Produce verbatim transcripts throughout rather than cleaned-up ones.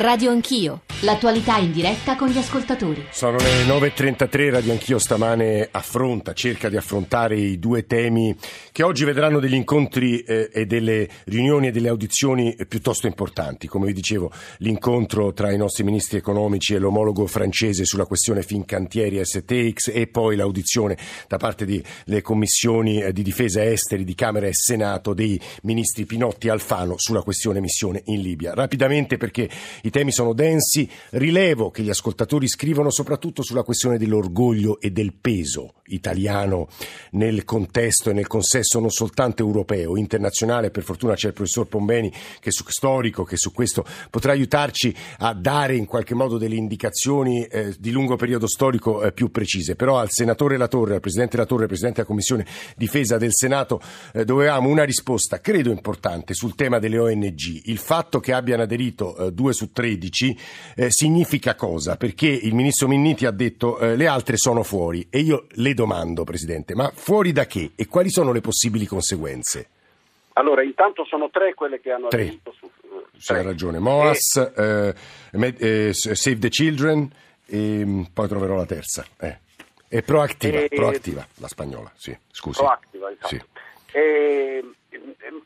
Radio Anch'io, l'attualità in diretta con gli ascoltatori. Sono le nove e trentatré, Radio Anch'io stamane affronta, cerca di affrontare i due temi che oggi vedranno degli incontri eh, e delle riunioni e delle audizioni piuttosto importanti. Come vi dicevo, l'incontro tra i nostri ministri economici e l'omologo francese sulla questione Fincantieri S T X e poi l'audizione da parte delle commissioni di difesa esteri di Camera e Senato dei ministri Pinotti e Alfano sulla questione missione in Libia. Rapidamente, perché i temi sono densi, rilevo che gli ascoltatori scrivono soprattutto sulla questione dell'orgoglio e del peso italiano nel contesto e nel consesso non soltanto europeo, internazionale. Per fortuna c'è il professor Pombeni, che su, storico, che su questo potrà aiutarci a dare in qualche modo delle indicazioni eh, di lungo periodo storico eh, più precise. Però al senatore La Torre, al presidente La Torre, presidente della Commissione Difesa del Senato, eh, dovevamo una risposta, credo importante, sul tema delle O N G. Il fatto che abbiano aderito eh, due su tredici eh, significa cosa? Perché il ministro Minniti ha detto eh, le altre sono fuori, e io le domando, Presidente, ma fuori da che e quali sono le possibili conseguenze? Allora, intanto sono tre quelle che hanno tre. aderito su C'è tre. ragione, Moas, e... eh, med, eh, Save the Children e poi troverò la terza eh. e Proactiva, e... Proactiva, la spagnola, sì, scusi. Proactiva, esatto. Sì. E...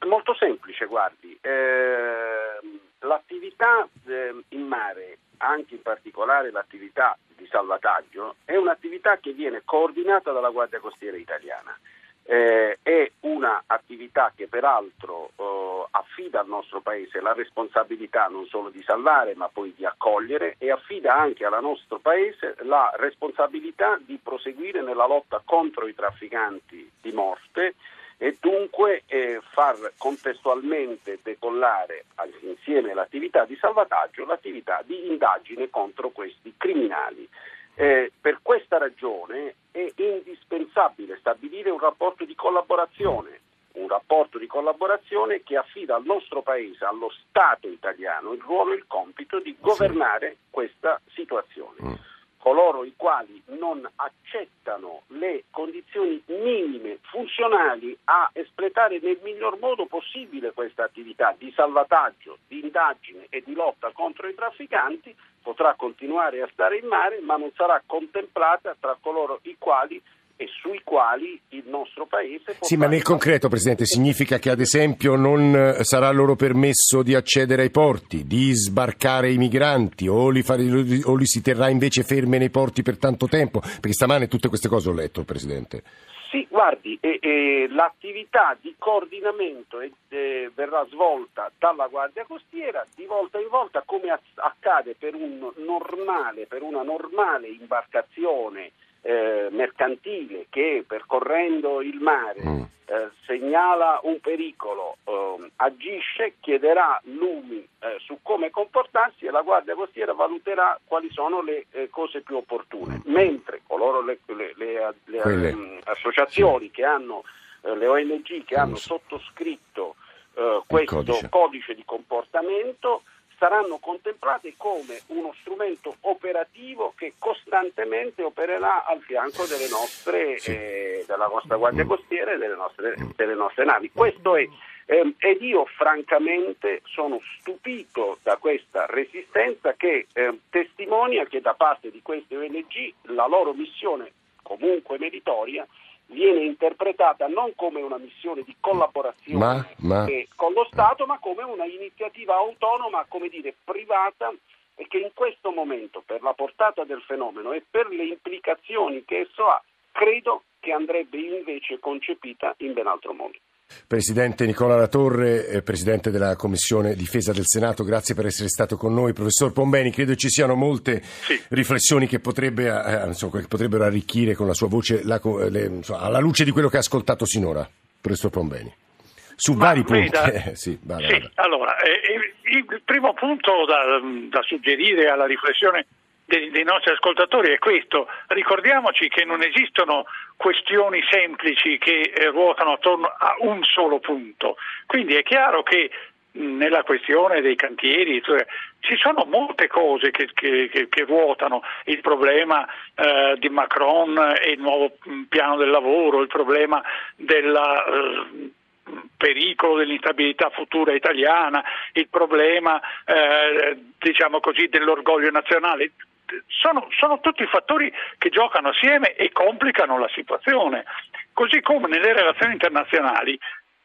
Molto semplice, guardi, eh, l'attività eh, in mare, anche in particolare l'attività di salvataggio, è un'attività che viene coordinata dalla Guardia Costiera italiana, eh, è un'attività che peraltro eh, affida al nostro Paese la responsabilità non solo di salvare ma poi di accogliere, e affida anche al nostro Paese la responsabilità di proseguire nella lotta contro i trafficanti di morte e dunque eh, far contestualmente decollare insieme all'attività di salvataggio l'attività di indagine contro questi criminali. Eh, per questa ragione è indispensabile stabilire un rapporto di collaborazione, un rapporto di collaborazione che affida al nostro Paese, allo Stato italiano, il ruolo e il compito di governare questa situazione. Coloro i quali non accettano le condizioni minime funzionali a espletare nel miglior modo possibile questa attività di salvataggio, di indagine e di lotta contro i trafficanti, potrà continuare a stare in mare, ma non sarà contemplata tra coloro i quali e sui quali il nostro Paese... Sì, ma nel concreto, Presidente, significa che ad esempio non sarà loro permesso di accedere ai porti, di sbarcare i migranti, o li, fare, o li si terrà invece ferme nei porti per tanto tempo? Perché stamane tutte queste cose ho letto, Presidente. Sì, guardi, eh, eh, l'attività di coordinamento eh, eh, verrà svolta dalla Guardia Costiera di volta in volta, come a- accade per, un normale, per una normale imbarcazione Eh, mercantile che percorrendo il mare eh, segnala un pericolo, eh, agisce, chiederà lumi eh, su come comportarsi e la Guardia Costiera valuterà quali sono le eh, cose più opportune, mentre coloro le, le, le, le, le um, associazioni sì. che hanno, eh, le O N G che hanno sottoscritto eh, questo codice. codice di comportamento saranno contemplate come uno strumento operativo che costantemente opererà al fianco delle nostre, sì. eh, della nostra Guardia Costiera e delle nostre, delle nostre navi. Questo è, ehm, ed io francamente sono stupito da questa resistenza che eh, testimonia che da parte di queste O N G la loro missione, comunque meritoria, viene interpretata non come una missione di collaborazione ma, ma, con lo Stato, ma come una iniziativa autonoma, come dire, privata, e che in questo momento, per la portata del fenomeno e per le implicazioni che esso ha, credo che andrebbe invece concepita in ben altro modo. Presidente Nicola La Torre, Presidente della Commissione Difesa del Senato, grazie per essere stato con noi. Professor Pombeni, credo ci siano molte sì. riflessioni che, potrebbe, eh, insomma, che potrebbero arricchire con la sua voce la, le, insomma, alla luce di quello che ha ascoltato sinora, Professor Pombeni, su Ma vari veda, punti. sì, vada, sì, vada. Allora, eh, il primo punto da, da suggerire alla riflessione dei, dei nostri ascoltatori è questo: ricordiamoci che non esistono questioni semplici che eh, ruotano attorno a un solo punto, quindi è chiaro che mh, nella questione dei cantieri cioè, ci sono molte cose che, che, che, che ruotano, il problema eh, di Macron e il nuovo mh, piano del lavoro, il problema della... Eh, pericolo dell'instabilità futura italiana, il problema eh, diciamo così dell'orgoglio nazionale. Sono, sono tutti fattori che giocano assieme e complicano la situazione, così come nelle relazioni internazionali.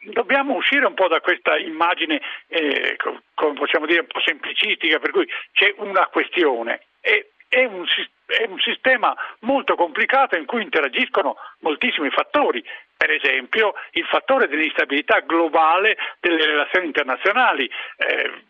Dobbiamo uscire un po' da questa immagine, eh, come possiamo dire, un po' semplicistica, per cui c'è una questione. È, è, un, è un sistema molto complicato in cui interagiscono moltissimi fattori, per esempio il fattore dell'instabilità globale delle relazioni internazionali. Eh,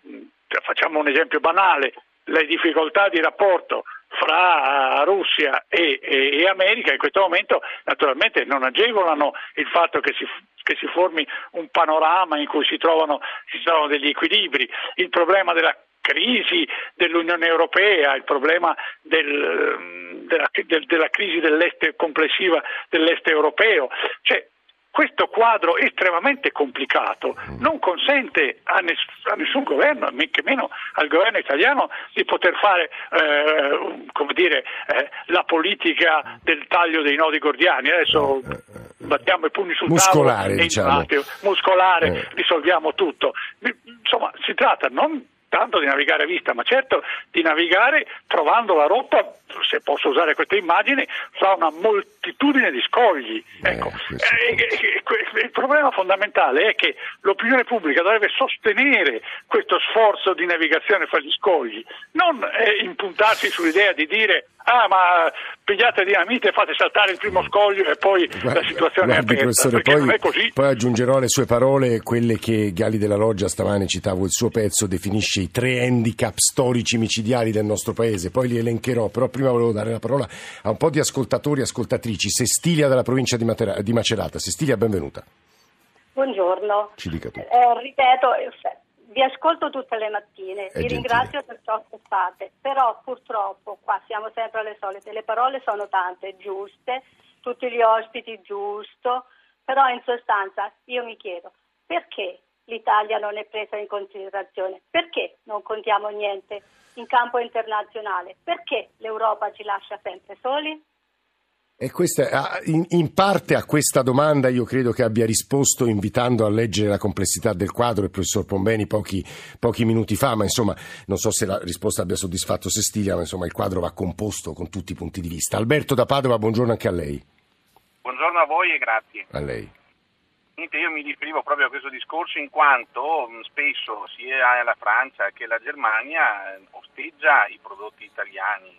facciamo un esempio banale: le difficoltà di rapporto fra Russia e, e, e America in questo momento naturalmente non agevolano il fatto che si, che si formi un panorama in cui si trovano, si trovano degli equilibri. Il problema della crisi dell'Unione Europea, il problema del, della, del, della crisi dell'est complessiva dell'est europeo, cioè questo quadro estremamente complicato non consente a, ness- a nessun governo, men che meno al governo italiano, di poter fare eh, come dire, eh, la politica del taglio dei nodi gordiani. Adesso battiamo i pugni sul muscolare, tavolo, diciamo. e muscolare, eh. risolviamo tutto. Insomma, si tratta non tanto di navigare a vista, ma certo di navigare trovando la rotta, se posso usare questa immagine, fra una moltitudine di scogli. Ecco, eh, eh, il problema fondamentale è che l'opinione pubblica dovrebbe sostenere questo sforzo di navigazione fra gli scogli, non eh, impuntarsi sull'idea di dire ah ma pigliate dinamite e fate saltare il primo scoglio e poi guarda, la situazione guarda, è aperta, perché poi, non è così. Poi aggiungerò alle sue parole quelle che Galli della Loggia, stamane citavo il suo pezzo, definisce i tre handicap storici micidiali del nostro paese, poi li elencherò, però prima volevo dare la parola a un po' di ascoltatori e ascoltatrici. Sestilia dalla provincia di, Matera- di Macerata. Sestilia, benvenuta. Buongiorno. Ci dica tu. Eh, ripeto, vi ascolto tutte le mattine, è vi gentile. Ringrazio per ciò che fate, però purtroppo qua siamo sempre alle solite, le parole sono tante, giuste, tutti gli ospiti giusto, però in sostanza io mi chiedo perché l'Italia non è presa in considerazione, perché non contiamo niente in campo internazionale, perché l'Europa ci lascia sempre soli? E questa, in, in parte a questa domanda io credo che abbia risposto invitando a leggere la complessità del quadro il professor Pombeni pochi, pochi minuti fa, ma insomma non so se la risposta abbia soddisfatto Sestilia, ma insomma il quadro va composto con tutti i punti di vista. Alberto da Padova, buongiorno anche a lei. Buongiorno a voi e grazie. A lei. Niente, io mi riferivo proprio a questo discorso in quanto spesso sia la Francia che la Germania osteggia i prodotti italiani.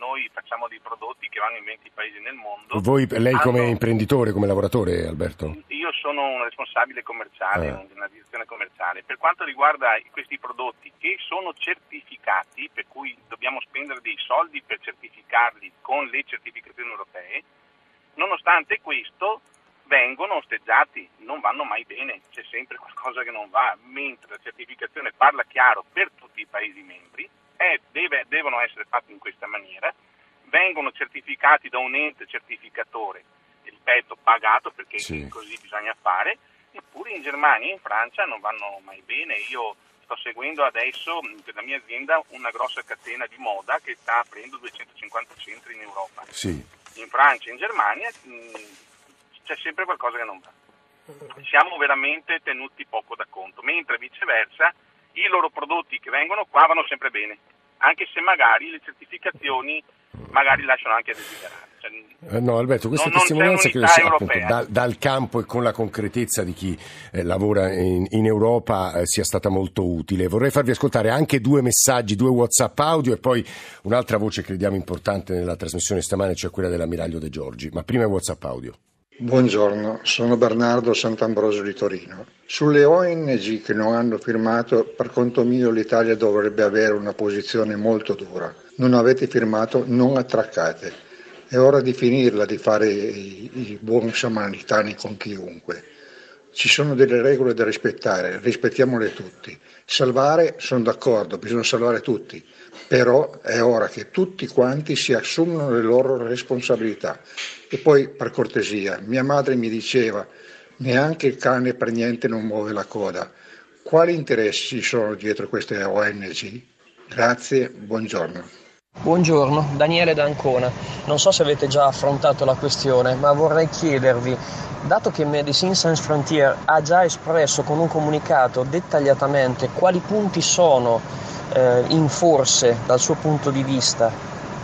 Noi facciamo dei prodotti che vanno in venti paesi nel mondo. Voi, lei come hanno... imprenditore, come lavoratore, Alberto? Io sono un responsabile commerciale, ah. una direzione commerciale. Per quanto riguarda questi prodotti che sono certificati, per cui dobbiamo spendere dei soldi per certificarli con le certificazioni europee, nonostante questo vengono osteggiati, non vanno mai bene, c'è sempre qualcosa che non va, mentre la certificazione parla chiaro per tutti i paesi membri. Eh, deve, devono essere fatti in questa maniera, vengono certificati da un ente certificatore, ripeto, pagato, perché sì. così bisogna fare, eppure in Germania e in Francia non vanno mai bene. Io sto seguendo adesso per la mia azienda una grossa catena di moda che sta aprendo duecentocinquanta centri in Europa. Sì. In Francia e in Germania mh, c'è sempre qualcosa che non va. Siamo veramente tenuti poco da conto, mentre viceversa i loro prodotti che vengono qua vanno sempre bene, anche se magari le certificazioni magari lasciano anche a desiderare. Cioè, no Alberto, questa non, testimonianza non credo sia appunto, da, dal campo e con la concretezza di chi eh, lavora in, in Europa eh, sia stata molto utile. Vorrei farvi ascoltare anche due messaggi, due WhatsApp audio e poi un'altra voce crediamo importante nella trasmissione stamane, cioè quella dell'ammiraglio De Giorgi, ma prima WhatsApp audio. Buongiorno, sono Bernardo Sant'Ambrosio di Torino. Sulle O N G che non hanno firmato, per conto mio l'Italia dovrebbe avere una posizione molto dura. Non avete firmato, non attraccate. È ora di finirla di fare i, i buoni samaritani con chiunque. Ci sono delle regole da rispettare, rispettiamole tutti. Salvare, sono d'accordo, bisogna salvare tutti, però è ora che tutti quanti si assumano le loro responsabilità. E poi, per cortesia, mia madre mi diceva neanche il cane per niente non muove la coda. Quali interessi sono dietro queste O N G? Grazie, buongiorno. Buongiorno, Daniele da Ancona. Non so se avete già affrontato la questione, ma vorrei chiedervi, dato che Médecins Sans Frontières ha già espresso con un comunicato dettagliatamente quali punti sono eh, in forse dal suo punto di vista,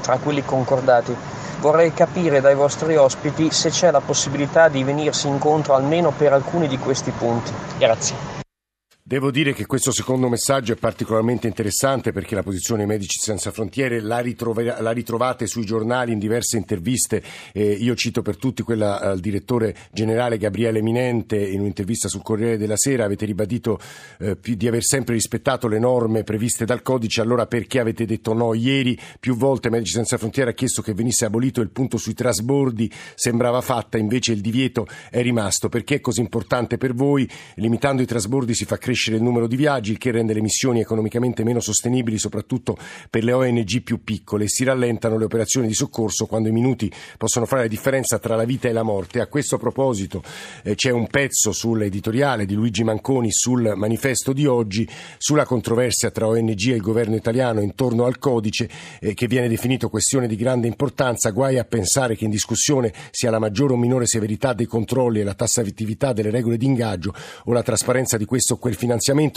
tra quelli concordati, vorrei capire dai vostri ospiti se c'è la possibilità di venirsi incontro almeno per alcuni di questi punti. Grazie. Devo dire che questo secondo messaggio è particolarmente interessante, perché la posizione Medici Senza Frontiere la, ritrova, la ritrovate sui giornali in diverse interviste. Eh, io cito per tutti quella al direttore generale Gabriele Eminente. In un'intervista sul Corriere della Sera avete ribadito eh, di aver sempre rispettato le norme previste dal codice, allora perché avete detto no ieri? Più volte Medici Senza Frontiere ha chiesto che venisse abolito il punto sui trasbordi, sembrava fatta, invece il divieto è rimasto. Perché è così importante per voi? Limitando i trasbordi si fa crescere il numero di viaggi, il che rende le missioni economicamente meno sostenibili, soprattutto per le O N G più piccole, e si rallentano le operazioni di soccorso quando i minuti possono fare la differenza tra la vita e la morte. A questo proposito eh, c'è un pezzo sull'editoriale di Luigi Manconi sul manifesto di oggi sulla controversia tra O N G e il governo italiano intorno al codice eh, che viene definito questione di grande importanza. Guai a pensare che in discussione sia la maggiore o minore severità dei controlli e la tassatività delle regole di ingaggio o la trasparenza di questo o quel finanziamento.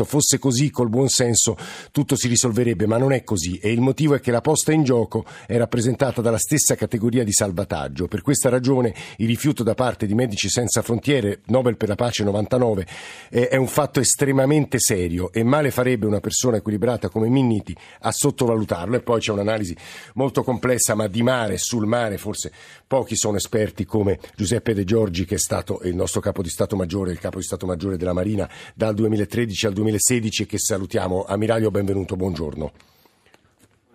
Fosse così, col buon senso tutto si risolverebbe, ma non è così, e il motivo è che la posta in gioco è rappresentata dalla stessa categoria di salvataggio. Per questa ragione il rifiuto da parte di Medici Senza Frontiere, Nobel per la pace novantanove, è un fatto estremamente serio e male farebbe una persona equilibrata come Minniti a sottovalutarlo. E poi c'è un'analisi molto complessa, ma di mare, sul mare forse pochi sono esperti come Giuseppe De Giorgi, che è stato il nostro capo di Stato Maggiore, il capo di Stato Maggiore della Marina dal duemilatredici al duemilasedici, che salutiamo. Ammiraglio, benvenuto, buongiorno.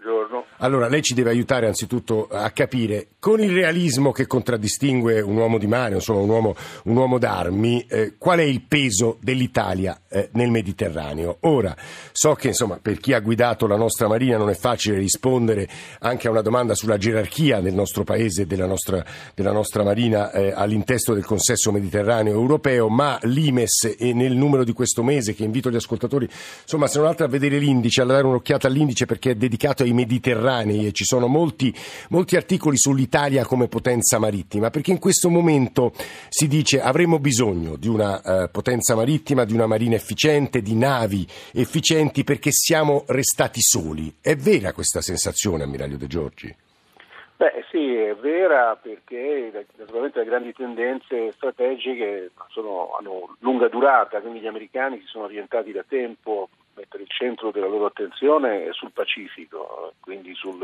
Buongiorno. Allora, lei ci deve aiutare anzitutto a capire, con il realismo che contraddistingue un uomo di mare, insomma un uomo, un uomo d'armi, eh, qual è il peso dell'Italia eh, nel Mediterraneo. Ora, so che insomma per chi ha guidato la nostra Marina non è facile rispondere anche a una domanda sulla gerarchia del nostro paese e della nostra, della nostra Marina eh, all'interno del consesso mediterraneo europeo, ma l'Imes, e nel numero di questo mese, che invito gli ascoltatori insomma se non altro a vedere l'indice, a dare un'occhiata all'indice, perché è dedicato ai mediterranei, e ci sono molti, molti articoli sull'Italia come potenza marittima, perché in questo momento si dice avremo bisogno di una eh, potenza marittima, di una marina efficiente, di navi efficienti, perché siamo restati soli. È vera questa sensazione, ammiraglio De Giorgi? Beh sì, è vera, perché naturalmente le grandi tendenze strategiche sono, hanno lunga durata, quindi gli americani si sono orientati da tempo mettere il centro della loro attenzione sul Pacifico, quindi sul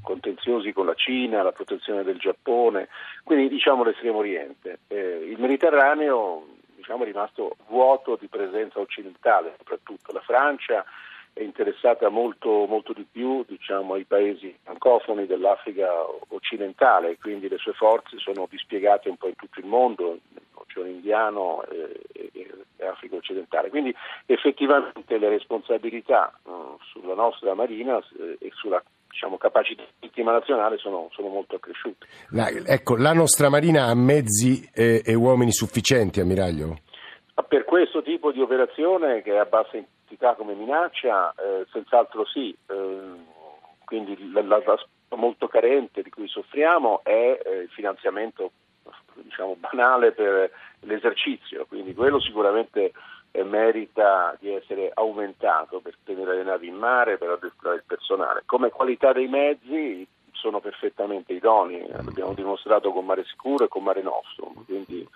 contenziosi con la Cina, la protezione del Giappone, quindi diciamo l'Estremo Oriente. Eh, il Mediterraneo diciamo, è rimasto vuoto di presenza occidentale, soprattutto la Francia è interessata molto, molto di più diciamo, ai paesi francofoni dell'Africa occidentale, quindi le sue forze sono dispiegate un po' in tutto il mondo, Oceano Indiano e eh, eh, Africa occidentale. Quindi effettivamente le responsabilità eh, sulla nostra Marina eh, e sulla diciamo, capacità nazionale sono, sono molto accresciute. La, ecco, la nostra Marina ha mezzi eh, e uomini sufficienti, ammiraglio? Per questo tipo di operazione che è a bassa intensità come minaccia, eh, senz'altro sì, eh, quindi l'aspetto molto carente di cui soffriamo è eh, il finanziamento diciamo banale per l'esercizio, quindi quello sicuramente eh, merita di essere aumentato per tenere le navi in mare, per addestrare il personale. Come qualità dei mezzi sono perfettamente idonei, l'abbiamo dimostrato con Mare Sicuro e con Mare Nostrum, quindi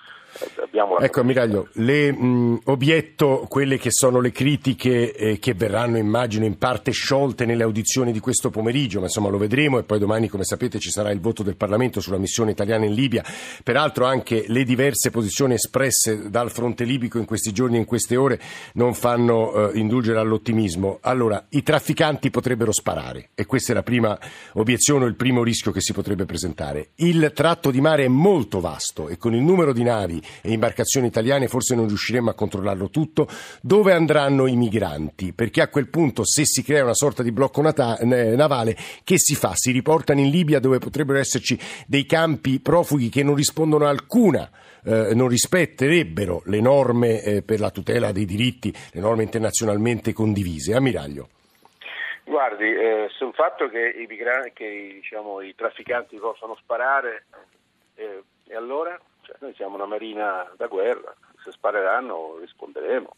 abbiamo la... Ecco ammiraglio, le mh, obietto quelle che sono le critiche eh, che verranno immagino in parte sciolte nelle audizioni di questo pomeriggio, ma insomma lo vedremo, e poi domani come sapete ci sarà il voto del Parlamento sulla missione italiana in Libia, peraltro anche le diverse posizioni espresse dal fronte libico in questi giorni e in queste ore non fanno eh, indulgere all'ottimismo. Allora, i trafficanti potrebbero sparare, e questa è la prima obiezione, il primo rischio che si potrebbe presentare. Il tratto di mare è molto vasto e con il numero di navi e imbarcazioni italiane forse non riusciremo a controllarlo tutto. Dove andranno i migranti? Perché a quel punto, se si crea una sorta di blocco nata- navale, che si fa? Si riportano in Libia, dove potrebbero esserci dei campi profughi che non rispondono a alcuna, eh, non rispetterebbero le norme eh, per la tutela dei diritti, le norme internazionalmente condivise. Ammiraglio. Guardi, eh, sul fatto che i migranti, che diciamo, i trafficanti possono sparare, eh, e allora? Cioè, noi siamo una marina da guerra, se spareranno risponderemo,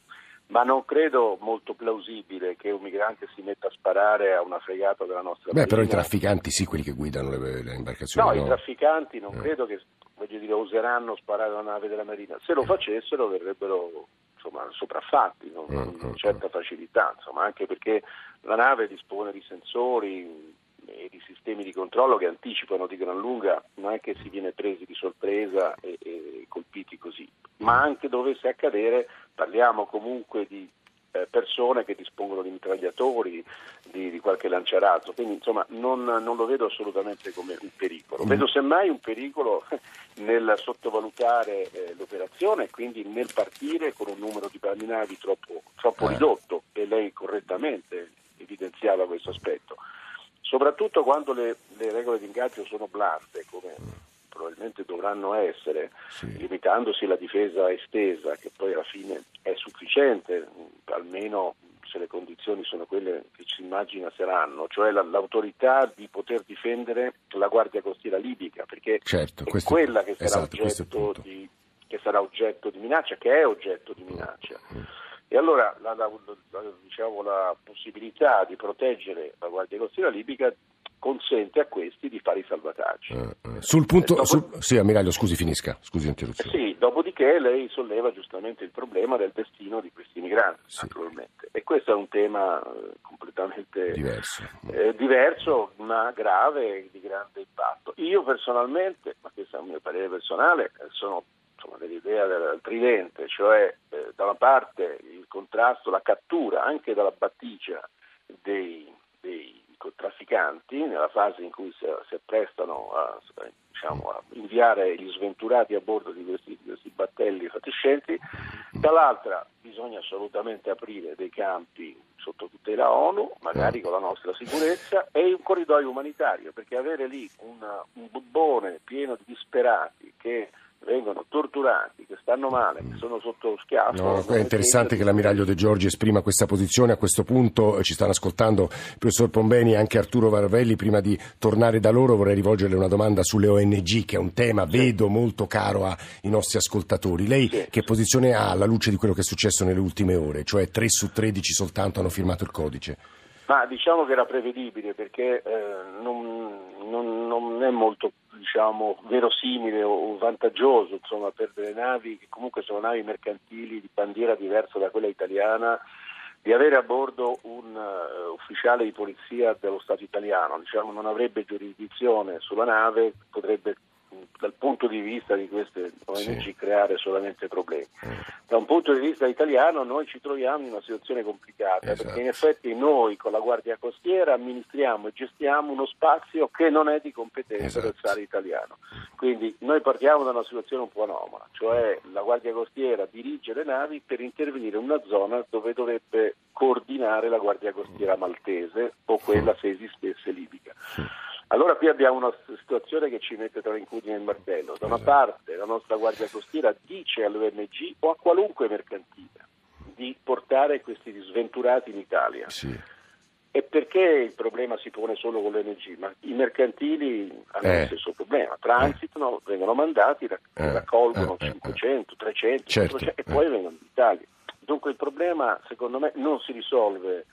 ma non credo molto plausibile che un migrante si metta a sparare a una fregata della nostra marina. Beh, però i trafficanti sì, quelli che guidano le, le imbarcazioni. No, no, i trafficanti non eh. credo che, voglio dire, oseranno sparare a una nave della marina. Se lo facessero verrebbero, insomma, sopraffatti con no? mm, mm, certa facilità, insomma, anche perché la nave dispone di sensori e di sistemi di controllo che anticipano di gran lunga, non è che si viene presi di sorpresa e, e colpiti così, ma anche dovesse accadere, parliamo comunque di eh, persone che dispongono di mitragliatori, di, di qualche lanciarazzo, quindi insomma non, non lo vedo assolutamente come un pericolo, vedo semmai un pericolo nel sottovalutare eh, l'operazione e quindi nel partire con un numero di navi troppo, troppo ridotto, e lei correttamente evidenziava questo aspetto. Soprattutto quando le, le regole di ingaggio sono blande, come probabilmente dovranno essere, sì, limitandosi alla difesa estesa, che poi alla fine è sufficiente, almeno se le condizioni sono quelle che si immagina saranno, cioè la, l'autorità di poter difendere la Guardia Costiera libica, perché certo, è questo, quella che sarà, esatto, oggetto di, che sarà oggetto di minaccia, che è oggetto di minaccia. Mm. E allora la, la, la, diciamo, la possibilità di proteggere la Guardia Costiera libica consente a questi di fare i salvataggi. Uh, uh, sul punto, dopo, sul, sì, ammiraglio, scusi, finisca, scusi l'interruzione. Sì, dopodiché lei solleva giustamente il problema del destino di questi migranti, sì, naturalmente. E questo è un tema completamente diverso, eh, diverso, ma grave, di grande impatto. Io personalmente, ma questo è un mio parere personale, sono insomma dell'idea del tridente, cioè eh, da una parte il contrasto, la cattura anche dalla battigia dei, dei trafficanti nella fase in cui si, si apprestano a, diciamo, a inviare gli sventurati a bordo di questi, di questi battelli fatiscenti, dall'altra bisogna assolutamente aprire dei campi sotto tutela ONU, magari con la nostra sicurezza, e un corridoio umanitario, perché avere lì una, un bubbone pieno di disperati che vengono torturati, che stanno male, che sono sotto schiaffo. No, è interessante che l'ammiraglio De Giorgi esprima questa posizione. A questo punto ci stanno ascoltando il professor Pombeni e anche Arturo Varvelli. Prima di tornare da loro vorrei rivolgerle una domanda sulle O N G, che è un tema, sì, vedo molto caro ai nostri ascoltatori. Lei, sì, che posizione ha alla luce di quello che è successo nelle ultime ore, cioè tre su tredici soltanto hanno firmato il codice? Ma diciamo che era prevedibile, perché eh, non, non, non è molto, diciamo, verosimile o vantaggioso, insomma, per delle navi che comunque sono navi mercantili di bandiera diversa da quella italiana, di avere a bordo un uh, ufficiale di polizia dello Stato italiano, diciamo, non avrebbe giurisdizione sulla nave, potrebbe dal punto di vista di queste O N G, sì, creare solamente problemi. Da un punto di vista italiano noi ci troviamo in una situazione complicata, esatto, perché in effetti noi con la Guardia Costiera amministriamo e gestiamo uno spazio che non è di competenza, esatto, del SAR italiano. Quindi noi partiamo da una situazione un po' anomala, cioè la Guardia Costiera dirige le navi per intervenire in una zona dove dovrebbe coordinare la Guardia Costiera maltese o quella, se esistesse, libica. Allora qui abbiamo una situazione che ci mette tra l'incudine e il martello. Da una parte la nostra Guardia Costiera dice all'O N G o a qualunque mercantile di portare questi sventurati in Italia. Sì. E perché il problema si pone solo con l'O N G? Ma i mercantili hanno eh. lo stesso problema, transitano, vengono mandati, raccolgono eh. cinquecento, trecento, certo, quattrocento, e poi eh. vengono in Italia. Dunque il problema, secondo me, non si risolve,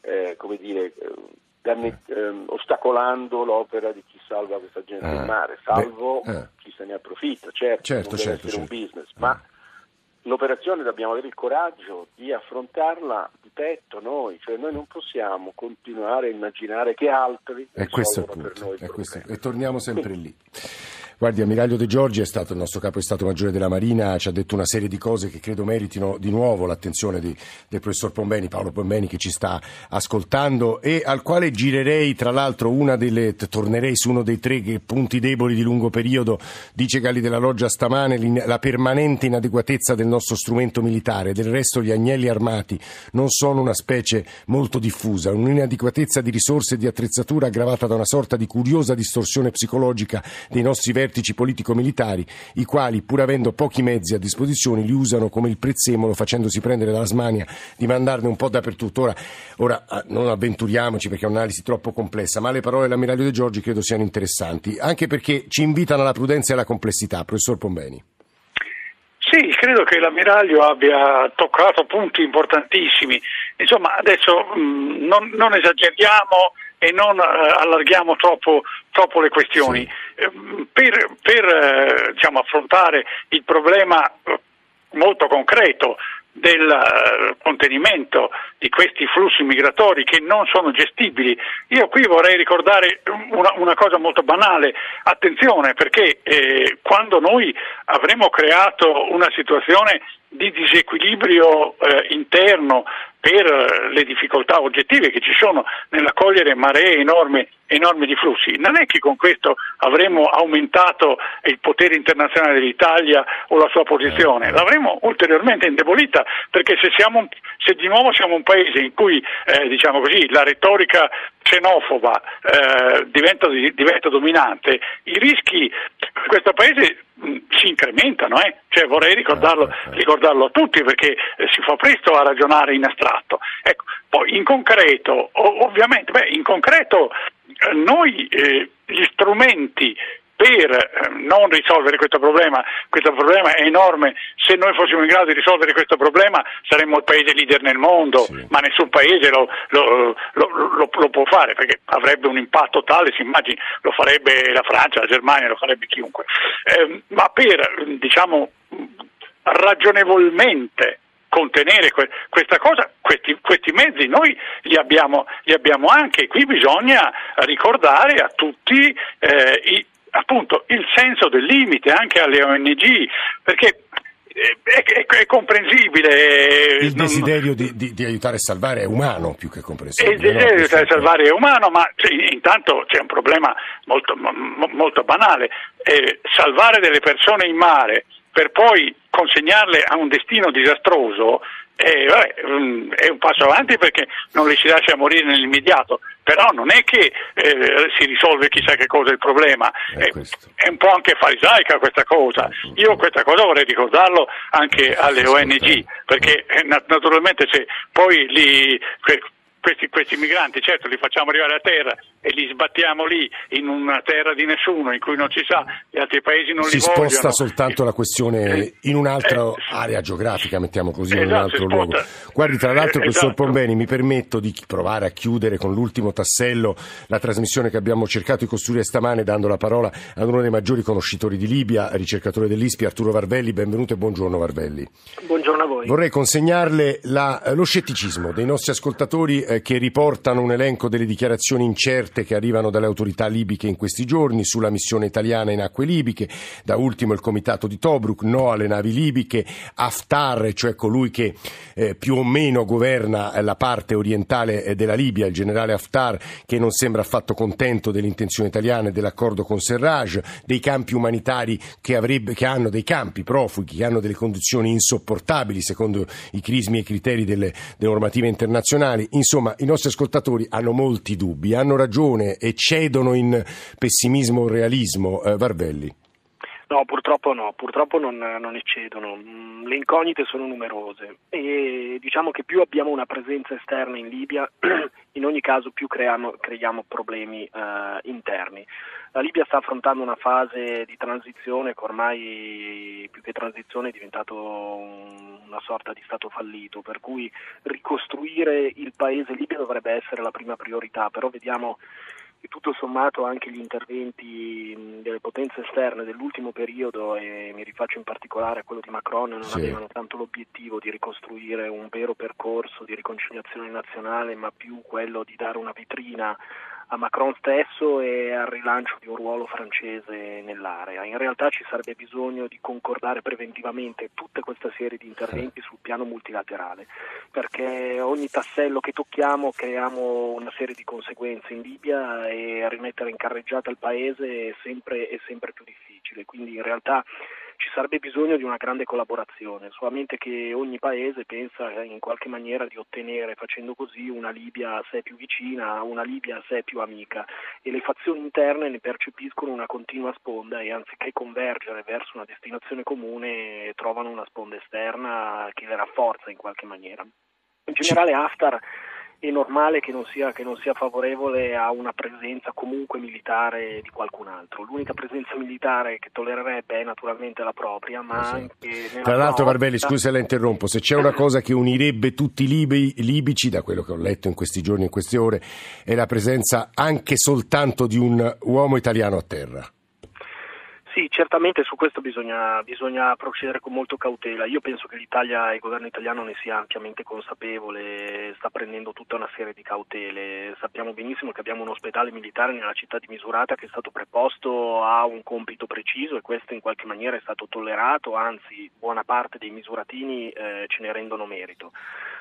eh, come dire... Eh, ostacolando l'opera di chi salva questa gente ah, in mare, salvo beh, eh. chi se ne approfitta, certo, certo non deve certo, essere certo. un business, ma ah. l'operazione dobbiamo avere il coraggio di affrontarla di petto noi, cioè noi non possiamo continuare a immaginare che altri è questo appunto, per noi il è questo. E torniamo sempre lì. Guardi, ammiraglio De Giorgi è stato il nostro capo di Stato Maggiore della Marina, ci ha detto una serie di cose che credo meritino di nuovo l'attenzione di, del professor Pombeni, Paolo Pombeni, che ci sta ascoltando e al quale girerei tra l'altro una delle, tornerei su uno dei tre punti deboli di lungo periodo, dice Galli della Loggia stamane, la permanente inadeguatezza del nostro strumento militare. Del resto gli agnelli armati non sono una specie molto diffusa, un'inadeguatezza di risorse e di attrezzatura aggravata da una sorta di curiosa distorsione psicologica dei nostri vertici vertici politico-militari, i quali, pur avendo pochi mezzi a disposizione, li usano come il prezzemolo, facendosi prendere dalla smania di mandarne un po' dappertutto. Ora, ora non avventuriamoci, perché è un'analisi troppo complessa, ma le parole dell'ammiraglio De Giorgi credo siano interessanti, anche perché ci invitano alla prudenza e alla complessità. Professor Pombeni. Sì, credo che l'ammiraglio abbia toccato punti importantissimi. Insomma, adesso mh, non, non esageriamo e non uh, allarghiamo troppo, troppo le questioni. Sì. Eh, per per eh, diciamo, affrontare il problema molto concreto del contenimento di questi flussi migratori che non sono gestibili, io qui vorrei ricordare una, una cosa molto banale. Attenzione, perché eh, quando noi avremo creato una situazione di disequilibrio eh, interno per le difficoltà oggettive che ci sono nell'accogliere maree enormi, enormi di flussi, non è che con questo avremmo aumentato il potere internazionale dell'Italia o la sua posizione, l'avremmo ulteriormente indebolita, perché se siamo, se di nuovo siamo un paese in cui eh, diciamo così, la retorica xenofoba eh, diventa, diventa dominante, i rischi per questo paese mh, si incrementano, eh? Cioè, vorrei ricordarlo, ricordarlo a tutti, perché eh, si fa presto a ragionare in astratto. Ecco, poi in concreto, ov- ovviamente, beh, in concreto eh, noi eh, gli strumenti per eh, non risolvere questo problema, questo problema è enorme. Se noi fossimo in grado di risolvere questo problema saremmo il paese leader nel mondo, sì. Ma nessun paese lo, lo, lo, lo, lo può fare, perché avrebbe un impatto tale, si immagini, lo farebbe la Francia, la Germania, lo farebbe chiunque. Eh, ma per, diciamo, ragionevolmente contenere que- questa cosa, questi, questi mezzi noi li abbiamo, li abbiamo anche. Qui bisogna ricordare a tutti eh, i, appunto il senso del limite, anche alle O N G, perché è, è, è comprensibile il desiderio non... di, di, di aiutare a salvare, è umano più che comprensibile. Il desiderio no? di aiutare a salvare è umano, ma cioè, intanto c'è un problema molto, mo, molto banale, eh, salvare delle persone in mare per poi consegnarle a un destino disastroso eh, vabbè, è un passo avanti, perché non le si lascia morire nell'immediato, però non è che eh, si risolve chissà che cosa il problema, è, è un po' anche farisaica questa cosa. Io questa cosa vorrei ricordarlo anche alle O N G, perché naturalmente se poi li... Questi, questi migranti, certo, li facciamo arrivare a terra e li sbattiamo lì in una terra di nessuno, in cui non si sa, gli altri paesi non si li vogliono. Si sposta soltanto eh, la questione eh, in un'altra eh, area geografica, mettiamo così, esatto, in un altro luogo. Guardi, tra l'altro, eh, professor esatto. Pombeni, mi permetto di provare a chiudere con l'ultimo tassello la trasmissione che abbiamo cercato di costruire stamane, dando la parola ad uno dei maggiori conoscitori di Libia, ricercatore dell'I S P I, Arturo Varvelli. Benvenuto e buongiorno, Varvelli. Buongiorno a voi. Vorrei consegnarle la, lo scetticismo dei nostri ascoltatori che riportano un elenco delle dichiarazioni incerte che arrivano dalle autorità libiche in questi giorni sulla missione italiana in acque libiche, da ultimo il comitato di Tobruk, no alle navi libiche, Haftar, cioè colui che eh, più o meno governa la parte orientale della Libia, il generale Haftar, che non sembra affatto contento dell'intenzione italiana e dell'accordo con Serraj, dei campi umanitari che, avrebbe, che hanno dei campi profughi, che hanno delle condizioni insopportabili secondo i crismi e i criteri delle, delle normative internazionali. Insomma, Insomma, i nostri ascoltatori hanno molti dubbi, hanno ragione e cedono in pessimismo o realismo. Eh, Varvelli? No, purtroppo no, purtroppo non, non eccedono. Le incognite sono numerose e diciamo che più abbiamo una presenza esterna in Libia, in ogni caso più creiamo, creiamo problemi eh, interni. La Libia sta affrontando una fase di transizione che ormai più che transizione è diventato una sorta di stato fallito, per cui ricostruire il paese Libia dovrebbe essere la prima priorità, però vediamo che tutto sommato anche gli interventi delle potenze esterne dell'ultimo periodo, e mi rifaccio in particolare a quello di Macron, non sì. avevano tanto l'obiettivo di ricostruire un vero percorso di riconciliazione nazionale, ma più quello di dare una vetrina a Macron stesso e al rilancio di un ruolo francese nell'area. In realtà ci sarebbe bisogno di concordare preventivamente tutta questa serie di interventi sul piano multilaterale, perché ogni tassello che tocchiamo creiamo una serie di conseguenze in Libia e rimettere in carreggiata il paese è sempre, è sempre più difficile. Quindi in realtà ci ci sarebbe bisogno di una grande collaborazione, solamente che ogni paese pensa in qualche maniera di ottenere, facendo così, una Libia a sé più vicina, una Libia a sé più amica, e le fazioni interne ne percepiscono una continua sponda e anziché convergere verso una destinazione comune trovano una sponda esterna che le rafforza in qualche maniera. In generale Haftar è normale che non sia che non sia favorevole a una presenza comunque militare di qualcun altro. L'unica presenza militare che tollererebbe è naturalmente la propria, ma esatto. anche nella Tra l'altro nostra... Varvelli, scusa se la interrompo, se c'è una cosa che unirebbe tutti i libi, libici, da quello che ho letto in questi giorni, in queste ore, è la presenza anche soltanto di un uomo italiano a terra. Sì, certamente su questo bisogna, bisogna procedere con molto cautela. Io penso che l'Italia e il governo italiano ne sia ampiamente consapevole, sta prendendo tutta una serie di cautele. Sappiamo benissimo che abbiamo un ospedale militare nella città di Misurata che è stato preposto a un compito preciso e questo in qualche maniera è stato tollerato, anzi buona parte dei misuratini eh, ce ne rendono merito.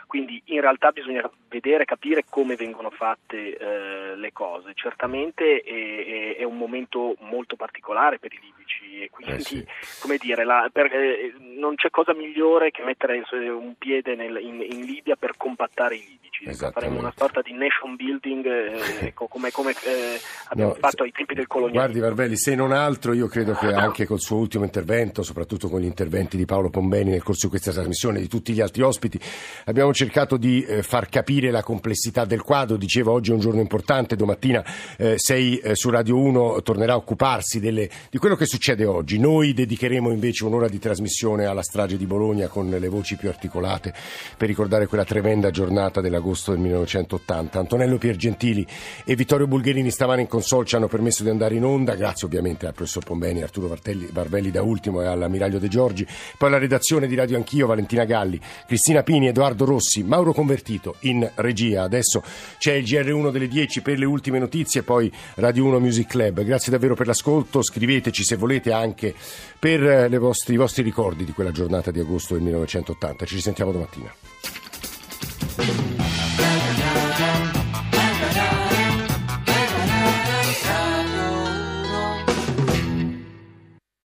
Quindi in realtà bisogna vedere, capire come vengono fatte eh, le cose. Certamente è, è, è un momento molto particolare per i libici e quindi, eh sì. come dire, la, per, eh, non c'è cosa migliore che mettere un piede nel, in, in Libia per compattare i libici. Faremo una sorta di nation building eh, ecco, come, come eh, abbiamo no, fatto ai tempi del colonialismo. Guardi Varvelli, se non altro io credo che anche col suo ultimo intervento, soprattutto con gli interventi di Paolo Pombeni nel corso di questa trasmissione e di tutti gli altri ospiti, abbiamo cercato di far capire la complessità del quadro. Dicevo, oggi è un giorno importante, domattina eh, sei eh, su Radio uno tornerà a occuparsi delle, di quello che succede oggi. Noi dedicheremo invece un'ora di trasmissione alla strage di Bologna con le voci più articolate per ricordare quella tremenda giornata dell'agosto del millenovecentottanta. Antonello Piergentili e Vittorio Bulgherini stamane in console ci hanno permesso di andare in onda, grazie ovviamente al professor Pombeni, Arturo Varvelli da ultimo e all'ammiraglio De Giorgi, poi alla redazione di Radio Anch'io, Valentina Galli, Cristina Pini, Edoardo Rossi, Mauro Convertito in regia. Adesso c'è il G R uno delle dieci per le ultime notizie, poi Radio uno Music Club. Grazie davvero per l'ascolto, scriveteci se volete anche per le vostre, i vostri ricordi di quella giornata di agosto del millenovecentottanta. Ci risentiamo domattina.